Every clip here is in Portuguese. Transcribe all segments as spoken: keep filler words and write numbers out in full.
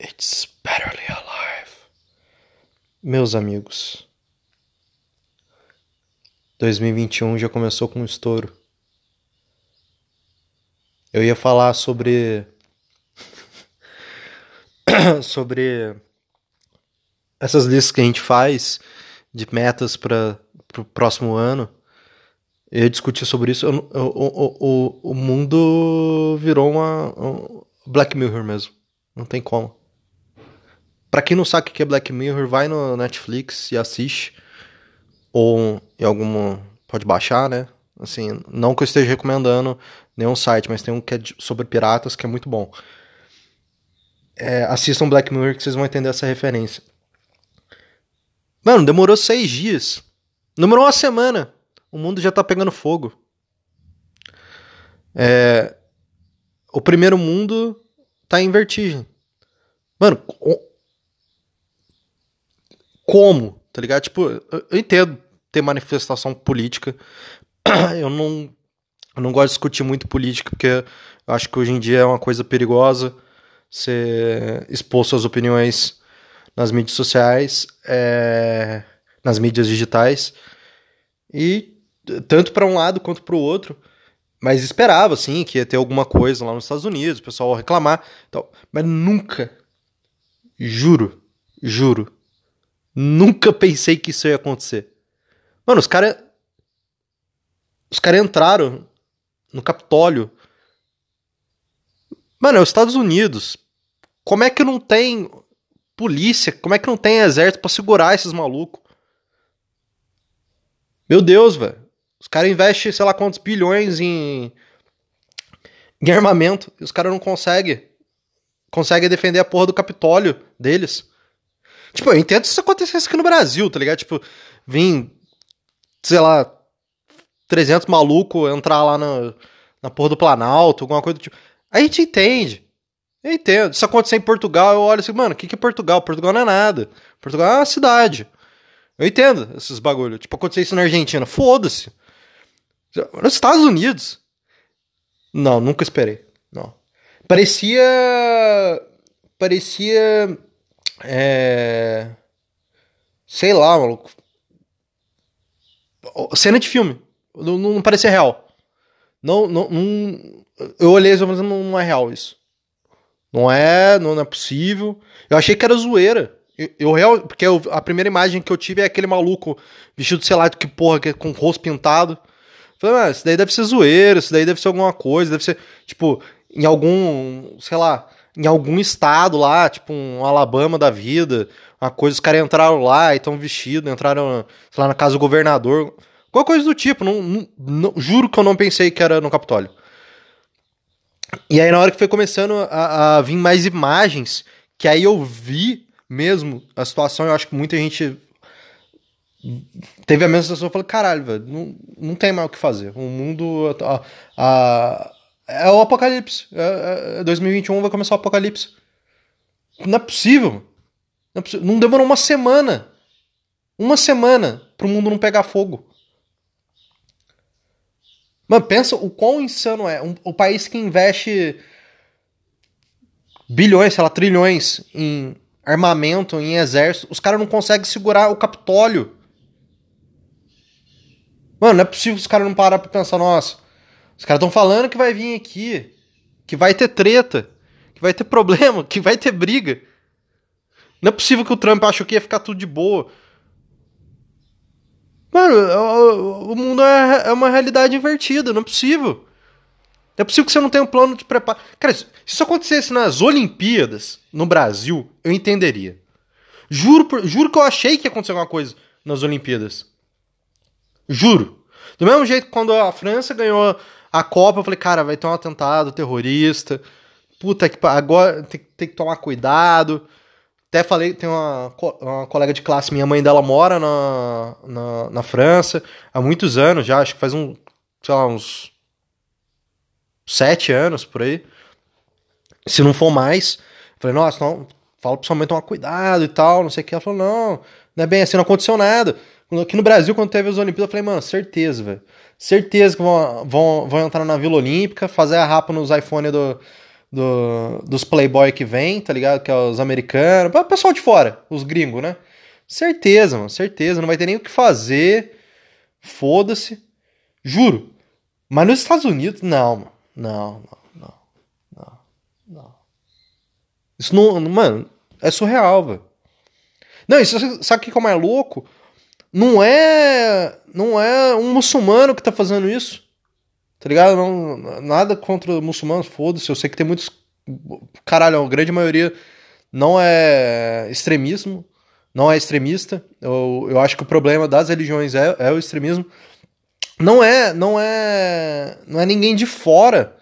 It's barely alive. Meus amigos, dois mil e vinte e um já começou com um estouro. Eu ia falar sobre... sobre essas listas que a gente faz de metas para o próximo ano. Eu ia discutir sobre isso. Eu, eu, eu, eu, o mundo virou uma... Um Black Mirror mesmo. Não tem como. Pra quem não sabe o que é Black Mirror, vai no Netflix e assiste. Ou em alguma... Pode baixar, né? Assim, não que eu esteja recomendando nenhum site, mas tem um que é sobre piratas que é muito bom. É, assistam Black Mirror que vocês vão entender essa referência. Mano, demorou seis dias. Demorou uma semana. O mundo já tá pegando fogo. É, o primeiro mundo tá em vertigem. Mano... Como, tá ligado? Tipo, eu entendo ter manifestação política. Eu não, eu não gosto de discutir muito política, porque eu acho que hoje em dia é uma coisa perigosa você expor suas opiniões nas mídias sociais, é, nas mídias digitais. E tanto para um lado quanto para o outro. Mas esperava, assim, que ia ter alguma coisa lá nos Estados Unidos, o pessoal reclamar. Tal. Mas nunca, juro, juro. Nunca pensei que isso ia acontecer. Mano, os caras... Os caras entraram no Capitólio. Mano, é os Estados Unidos. Como é que não tem polícia? Como é que não tem exército pra segurar esses malucos? Meu Deus, velho. Os caras investem sei lá quantos bilhões em... em armamento. E os caras não conseguem. Conseguem defender a porra do Capitólio deles. Tipo, eu entendo se isso acontecesse aqui no Brasil, tá ligado? Tipo, vim, sei lá, trezentos malucos entrar lá na, na porra do Planalto, alguma coisa do tipo. A gente entende. Eu entendo. Se isso acontecer em Portugal, eu olho assim, mano, o que, que é Portugal? Portugal não é nada. Portugal é uma cidade. Eu entendo esses bagulho. Tipo, acontecer isso na Argentina. Foda-se. Nos Estados Unidos. Não, nunca esperei. Não. Parecia... Parecia... É... Sei lá, maluco. Cena de filme. Não, não parecia real. Não, não, não... Eu olhei e falei, não, não é real isso. Não é, não, não é possível. Eu achei que era zoeira. Eu, eu real... Porque eu, a primeira imagem que eu tive é aquele maluco vestido, sei lá, que porra, com o rosto pintado. Eu falei, ah, isso daí deve ser zoeira, isso daí deve ser alguma coisa, deve ser, tipo, em algum, sei lá... Em algum estado lá, tipo um Alabama da vida, uma coisa, os caras entraram lá e estão vestidos, entraram, sei lá, na casa do governador, alguma coisa do tipo, não, não, não, juro que eu não pensei que era no Capitólio. E aí na hora que foi começando a, a vir mais imagens, que aí eu vi mesmo a situação, eu acho que muita gente teve a mesma sensação, eu falei, caralho, velho, não, não tem mais o que fazer, o mundo... a, a É o apocalipse. É, é, dois mil e vinte e um vai começar o apocalipse. Não é possível. Não, é possi- não demorou uma semana. Uma semana pro mundo não pegar fogo. Mano, pensa o quão insano é. Um, o país que investe bilhões, sei lá, trilhões em armamento, em exército, os caras não conseguem segurar o Capitólio. Mano, não é possível os caras não parar pra pensar, nossa... Os caras estão falando que vai vir aqui, que vai ter treta, que vai ter problema, que vai ter briga. Não é possível que o Trump achou que ia ficar tudo de boa. Mano, o mundo é uma realidade invertida, não é possível. Não é possível que você não tenha um plano de preparo. Cara, se isso acontecesse nas Olimpíadas no Brasil, eu entenderia. Juro, por, juro que eu achei que ia acontecer alguma coisa nas Olimpíadas. Juro. Do mesmo jeito que quando a França ganhou... A Copa, eu falei, cara, vai ter um atentado terrorista. Puta que pariu, agora tem, tem que tomar cuidado. Até falei, tem uma, uma colega de classe, minha mãe dela mora na, na, na França há muitos anos já, acho que faz um, sei lá, uns sete anos por aí. Se não for mais. Eu falei, nossa, não, fala pra sua mãe tomar cuidado e tal, não sei o que. Ela falou, não, não é bem assim, não aconteceu nada. Aqui no Brasil, quando teve as Olimpíadas, eu falei, mano, certeza, velho. Certeza que vão, vão, vão entrar na Vila Olímpica, fazer a rapa nos iPhones do, do, dos playboy que vem, tá ligado? Que é os americanos, o pessoal de fora, os gringos, né? Certeza, mano, certeza, não vai ter nem o que fazer, foda-se, juro. Mas nos Estados Unidos, não, mano, não, não, não, não, isso não, mano, é surreal, velho. Não, isso, sabe o que é o mais louco? Não é, não é um muçulmano que tá fazendo isso, tá ligado? Não, nada contra muçulmanos, foda-se, eu sei que tem muitos, caralho, a grande maioria não é extremismo, não é extremista, eu, eu acho que o problema das religiões é, é o extremismo, não é, não é, não é ninguém de fora,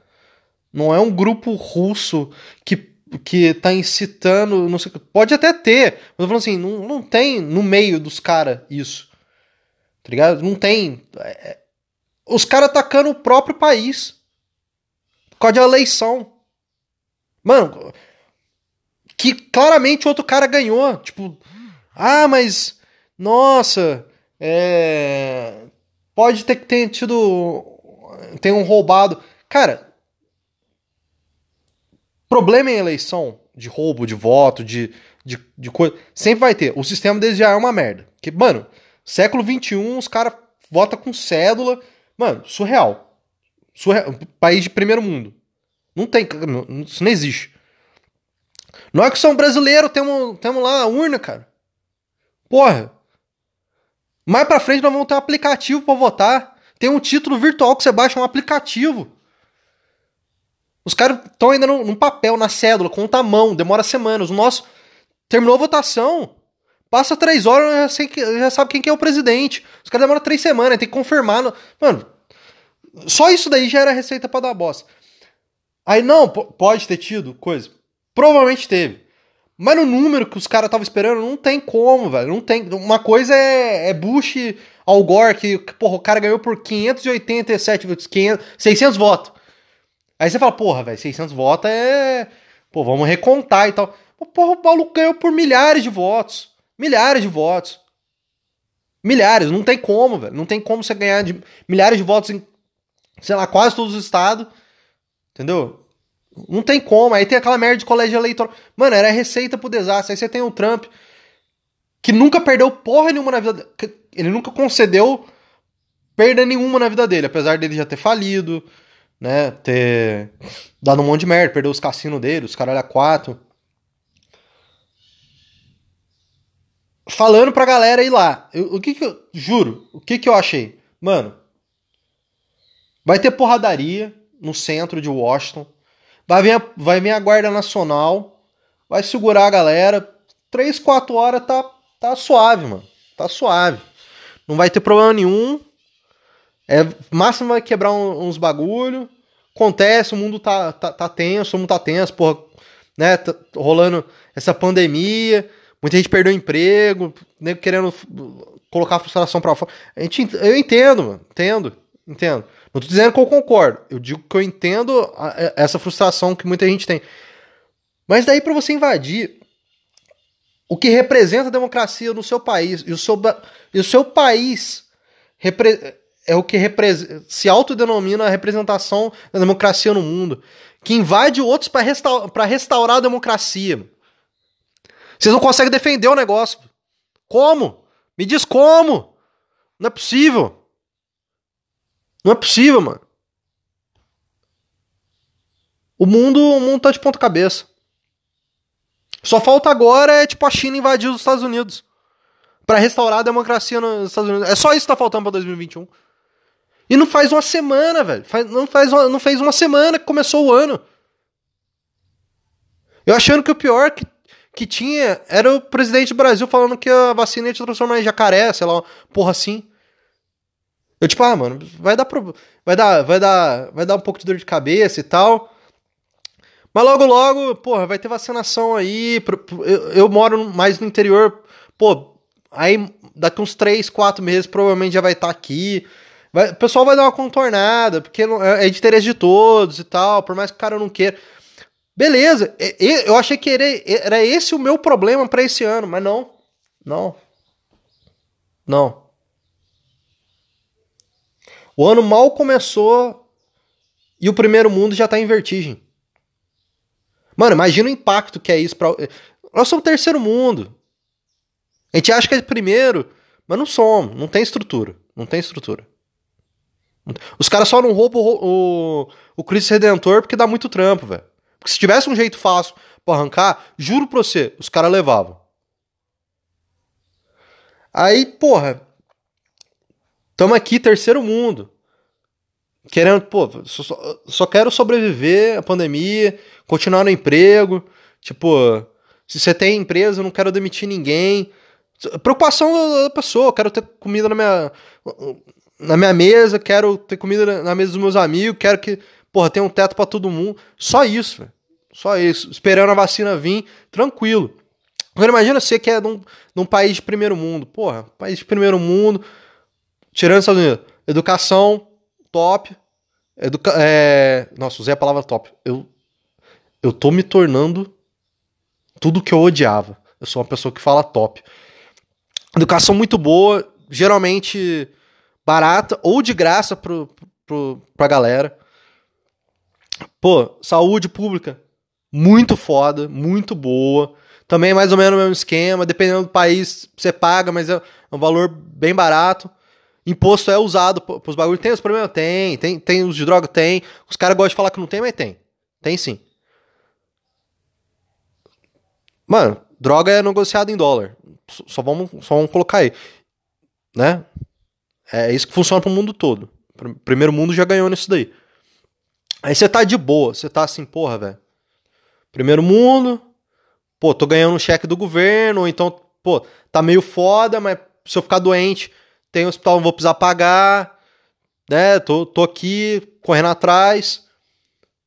não é um grupo russo que, que tá incitando, não sei, pode até ter, mas eu falo assim, não, não tem no meio dos caras isso, tá ligado? Não tem, é, os caras atacando o próprio país, por causa de uma eleição, mano, que claramente outro cara ganhou, tipo... Ah, mas, nossa, é, pode ter que ter tido, tem um roubado. Cara, problema em eleição, de roubo, de voto, de, de, de coisa, sempre vai ter. O sistema deles já é uma merda. Que, mano, século vinte e um, os caras votam com cédula. Mano, surreal. surreal. País de primeiro mundo. Não tem, isso não existe. Nós que somos brasileiros, temos, temos lá a urna, cara. Porra, mais pra frente nós vamos ter um aplicativo pra votar. Tem um título virtual que você baixa, um aplicativo. Os caras estão ainda no, no papel, na cédula, conta a mão, demora semanas. O nosso terminou a votação, passa três horas, já, sei que, já sabe quem que é o presidente. Os caras demoram três semanas, tem que confirmar. No... Mano, só isso daí já era receita pra dar bosta. Aí não, p- pode ter tido coisa. Provavelmente teve. Mas no número que os caras estavam esperando, não tem como, velho. Não tem. Uma coisa é, é Bush, Al Gore, que, porra, o cara ganhou por quinhentos e oitenta e sete, quinhentos, seiscentos votos. Aí você fala, porra, velho, seiscentos votos é... Pô, vamos recontar e tal. Porra, o Paulo ganhou por milhares de votos. Milhares de votos. Milhares, não tem como, velho. Não tem como você ganhar de milhares de votos em, sei lá, quase todos os estados. Entendeu? Não tem como, aí tem aquela merda de colégio eleitoral. Mano, era receita pro desastre. Aí você tem o Trump, que nunca perdeu porra nenhuma na vida dele. Ele nunca concedeu perda nenhuma na vida dele, apesar dele já ter falido, né, ter dado um monte de merda, perdeu os cassinos dele, os caralho a quatro. Falando pra galera ir lá. Eu, o que que eu... Juro, o que que eu achei? Mano, vai ter porradaria no centro de Washington. Vai vir, a, vai vir a Guarda Nacional, vai segurar a galera, três, quatro horas tá, tá suave, mano, tá suave. Não vai ter problema nenhum, é, máximo vai quebrar um, uns bagulho, acontece, o mundo tá, tá, tá tenso, o mundo tá tenso, porra, né, tá rolando essa pandemia, muita gente perdeu emprego, nego querendo colocar a frustração pra fora. A gente, eu entendo, mano, entendo, entendo. Não tô dizendo que eu concordo. Eu digo que eu entendo a, essa frustração que muita gente tem. Mas daí pra você invadir o que representa a democracia no seu país, e o seu, e o seu país repre, é o que repre, se autodenomina a representação da democracia no mundo, que invade outros pra, resta, pra restaurar a democracia. Vocês não conseguem defender o negócio. Como? Me diz como? Não é possível. Não é possível, mano. O mundo, o mundo tá de ponta cabeça. Só falta agora é tipo a China invadir os Estados Unidos. Pra restaurar a democracia nos Estados Unidos. É só isso que tá faltando pra dois mil e vinte e um. E não faz uma semana, velho. Faz, não, faz uma, não fez uma semana que começou o ano. Eu achando que o pior que, que tinha era o presidente do Brasil falando que a vacina ia te transformar em jacaré, sei lá, porra assim. Eu tipo, ah, mano, vai dar, pro... vai, dar, vai, dar, vai dar um pouco de dor de cabeça e tal. Mas logo, logo, porra, vai ter vacinação aí. Eu, eu moro mais no interior. Pô, aí daqui uns três, quatro meses provavelmente já vai estar tá aqui. Vai, o pessoal vai dar uma contornada, porque não, é de interesse de todos e tal, por mais que o cara não queira. Beleza, eu achei que era esse o meu problema pra esse ano, mas não. Não. Não. O ano mal começou e o primeiro mundo já tá em vertigem. Mano, imagina o impacto que é isso pra... Nós somos o terceiro mundo. A gente acha que é primeiro, mas não somos. Não tem estrutura. Não tem estrutura. Os caras só não roubam o, o, o Cristo Redentor porque dá muito trampo, velho. Porque se tivesse um jeito fácil pra arrancar, juro pra você, os caras levavam. Aí, porra, tamo aqui, terceiro mundo. Querendo, pô, só, só quero sobreviver à pandemia, continuar no emprego. Tipo, se você tem empresa, eu não quero demitir ninguém. Preocupação da pessoa, eu quero ter comida na minha... na minha mesa, quero ter comida na mesa dos meus amigos, quero que, porra, tenha um teto pra todo mundo. Só isso, velho. Só isso. Esperando a vacina vir, tranquilo. Agora imagina você que é de um, de um país de primeiro mundo. Porra, país de primeiro mundo, tirando os Estados Unidos. Educação, top. Educa- é... Nossa, usei a palavra top. Eu, eu tô me tornando tudo que eu odiava. Eu sou uma pessoa que fala top. Educação muito boa, geralmente... barata ou de graça pro, pro, pra galera. Pô, saúde pública muito foda, muito boa. Também mais ou menos o mesmo esquema. Dependendo do país, você paga, mas é um valor bem barato. Imposto é usado pros bagulhos. Tem os problemas? Tem. Tem, tem os de droga? Tem. Os caras gostam de falar que não tem, mas tem. Tem sim. Mano, droga é negociada em dólar. Só vamos, só vamos colocar aí. Né? É isso que funciona pro mundo todo. O primeiro mundo já ganhou nisso daí. Aí você tá de boa. Você tá assim, porra, velho. Primeiro mundo. Pô, tô ganhando um cheque do governo. Ou então, pô, tá meio foda, mas se eu ficar doente, tem um hospital, não vou precisar pagar. Né? Tô, tô aqui, correndo atrás.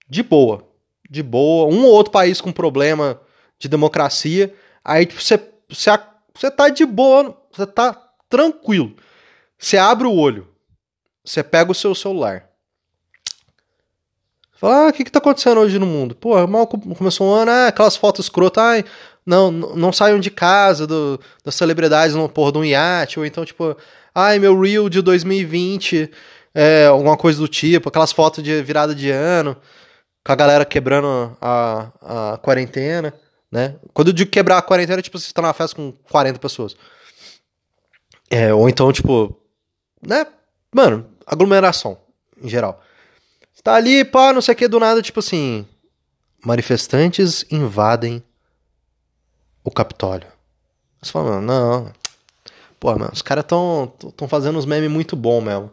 De boa. De boa. Um ou outro país com problema de democracia. Aí, tipo, você, você, você tá de boa. Você tá tranquilo. Você abre o olho, você pega o seu celular, fala, ah, o que que tá acontecendo hoje no mundo? Pô, mal começou um ano, ah, aquelas fotos escrotas, ai, não, não saiam de casa do, das celebridades, não, porra, de um iate, ou então, tipo, ai, meu reel de dois mil e vinte, é, alguma coisa do tipo, aquelas fotos de virada de ano, com a galera quebrando a, a quarentena, né? Quando eu digo quebrar a quarentena, é tipo, você tá numa festa com quarenta pessoas. É, ou então, tipo, né, mano, aglomeração, em geral. Você tá ali, pá, não sei o que, do nada, tipo assim, manifestantes invadem o Capitólio. Você fala, mano, não, pô, mano, os caras tão, tão fazendo uns memes muito bons mesmo.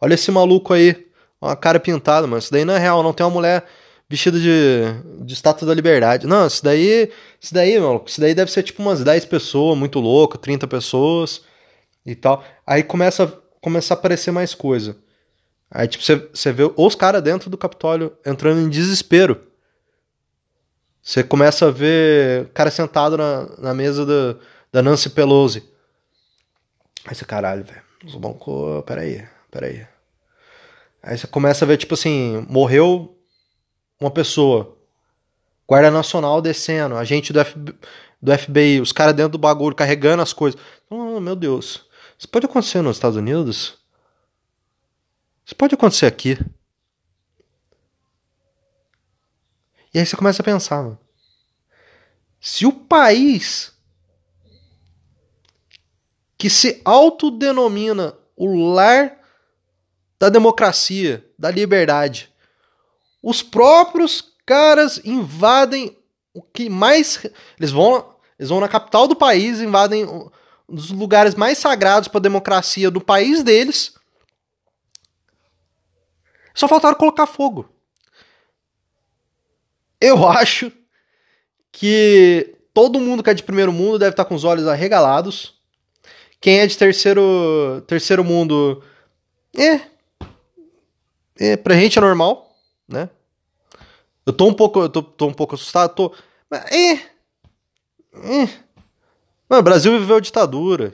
Olha esse maluco aí, uma cara pintada, mano, isso daí não é real, não tem uma mulher vestida de, de Estátua da Liberdade. Não, isso daí, isso daí, maluco, isso daí deve ser tipo umas dez pessoas, muito louco, trinta pessoas... e tal, aí começa, começa a aparecer mais coisa. Aí, tipo, você vê os caras dentro do Capitólio entrando em desespero. Você começa a ver o cara sentado na, na mesa da, da Nancy Pelosi. Aí você, caralho, velho, os bancos, peraí, peraí. Aí você começa a ver, tipo assim, morreu uma pessoa, Guarda Nacional descendo, agente do, F B, do F B I, os caras dentro do bagulho carregando as coisas. Oh, meu Deus. Isso pode acontecer nos Estados Unidos? Isso pode acontecer aqui? E aí você começa a pensar, mano. Se o país que se autodenomina o lar da democracia, da liberdade, os próprios caras invadem o que mais... Eles vão, eles vão na capital do país, invadem... O, um dos lugares mais sagrados para a democracia do país deles. Só faltaram colocar fogo. Eu acho que todo mundo que é de primeiro mundo deve estar com os olhos arregalados. Quem é de terceiro, terceiro mundo... É, é... Pra gente é normal, né? Eu tô um pouco, eu tô, tô um pouco assustado, tô... Mas é... É... Mano, o Brasil viveu ditadura.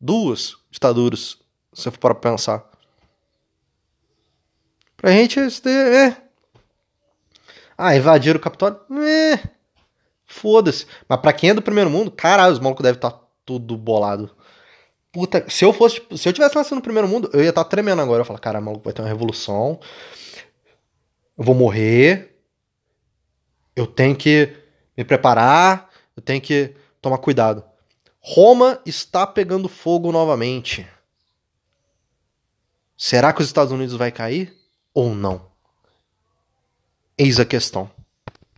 Duas ditaduras, se você for para pensar. Pra gente, isso daí é... Ah, invadiram o Capitólio? É... Foda-se. Mas pra quem é do primeiro mundo, caralho, os malucos devem estar tudo bolado. Puta, se eu fosse... Se eu tivesse nascido no primeiro mundo, eu ia estar tremendo agora. Eu ia falar, caralho, maluco, vai ter uma revolução. Eu vou morrer. Eu tenho que me preparar, eu tenho que tomar cuidado. Roma está pegando fogo novamente. Será que os Estados Unidos vai cair ou não? Eis a questão.